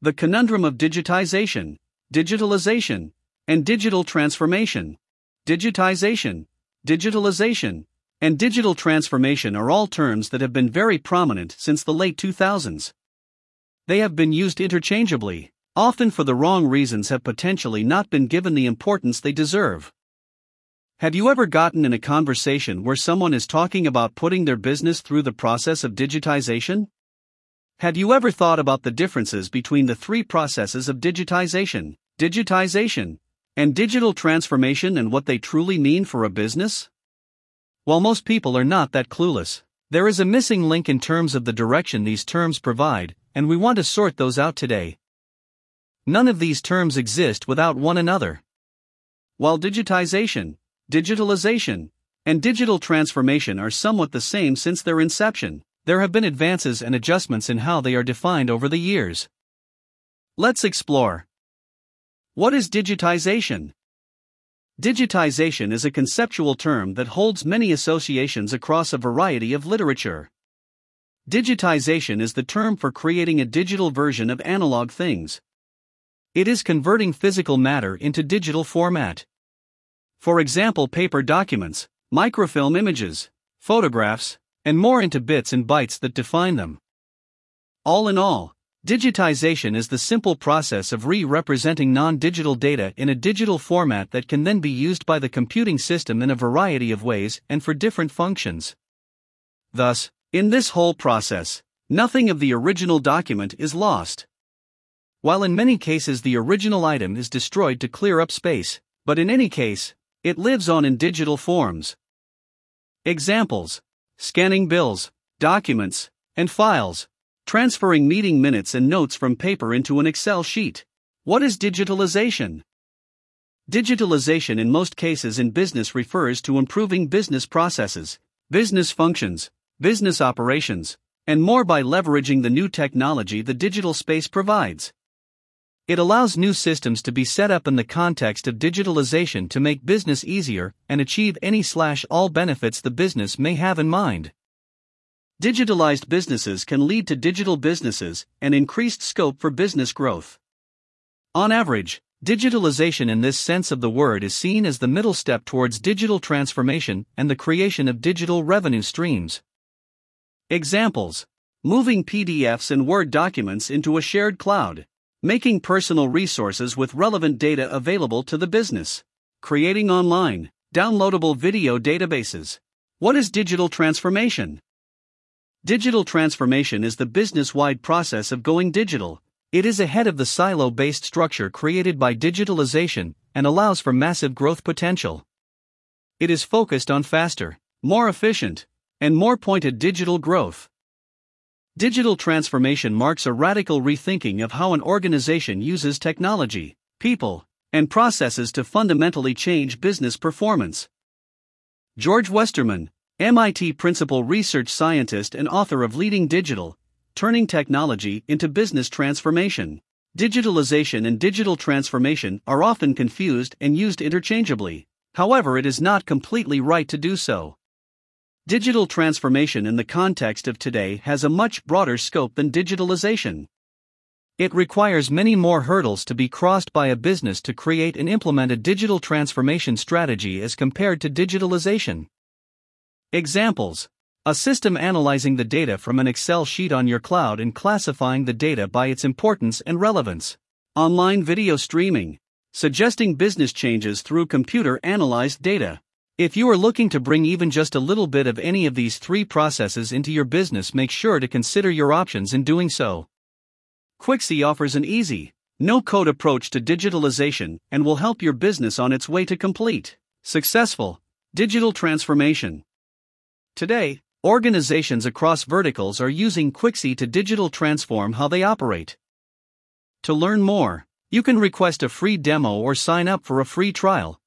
The conundrum of digitization, digitalization, and digital transformation. Digitization, digitalization, and digital transformation are all terms that have been very prominent since the late 2000s. They have been used interchangeably, often for the wrong reasons, have potentially not been given the importance they deserve. Have you ever gotten in a conversation where someone is talking about putting their business through the process of digitization? Have you ever thought about the differences between the three processes of digitization, digitization, and digital transformation and what they truly mean for a business? While most people are not that clueless, there is a missing link in terms of the direction these terms provide, and we want to sort those out today. None of these terms exist without one another. While digitization, digitalization, and digital transformation are somewhat the same since their inception, there have been advances and adjustments in how they are defined over the years. Let's explore. What is digitization? Digitization is a conceptual term that holds many associations across a variety of literature. Digitization is the term for creating a digital version of analog things. It is converting physical matter into digital format. For example, paper documents, microfilm images, photographs, and more into bits and bytes that define them. All in all, digitization is the simple process of re-representing non-digital data in a digital format that can then be used by the computing system in a variety of ways and for different functions. Thus, in this whole process, nothing of the original document is lost. While in many cases the original item is destroyed to clear up space, but in any case, it lives on in digital forms. Examples: scanning bills, documents, and files, transferring meeting minutes and notes from paper into an Excel sheet. What is digitalization? Digitalization in most cases in business refers to improving business processes, business functions, business operations, and more by leveraging the new technology the digital space provides. It allows new systems to be set up in the context of digitalization to make business easier and achieve any/all benefits the business may have in mind. Digitalized businesses can lead to digital businesses and increased scope for business growth. On average, digitalization in this sense of the word is seen as the middle step towards digital transformation and the creation of digital revenue streams. Examples: moving PDFs and Word documents into a shared cloud. Making personal resources with relevant data available to the business. Creating online, downloadable video databases. What is digital transformation? Digital transformation is the business-wide process of going digital. It is ahead of the silo-based structure created by digitalization and allows for massive growth potential. It is focused on faster, more efficient, and more pointed digital growth. Digital transformation marks a radical rethinking of how an organization uses technology, people, and processes to fundamentally change business performance. George Westerman, MIT principal research scientist and author of Leading Digital, Turning Technology into Business Transformation. Digitalization and digital transformation are often confused and used interchangeably. However, it is not completely right to do so. Digital transformation in the context of today has a much broader scope than digitalization. It requires many more hurdles to be crossed by a business to create and implement a digital transformation strategy as compared to digitalization. Examples: a system analyzing the data from an Excel sheet on your cloud and classifying the data by its importance and relevance. Online video streaming, suggesting business changes through computer-analyzed data. If you are looking to bring even just a little bit of any of these three processes into your business, make sure to consider your options in doing so. Quixi offers an easy, no-code approach to digitalization and will help your business on its way to complete, successful, digital transformation. Today, organizations across verticals are using Quixi to digital transform how they operate. To learn more, you can request a free demo or sign up for a free trial.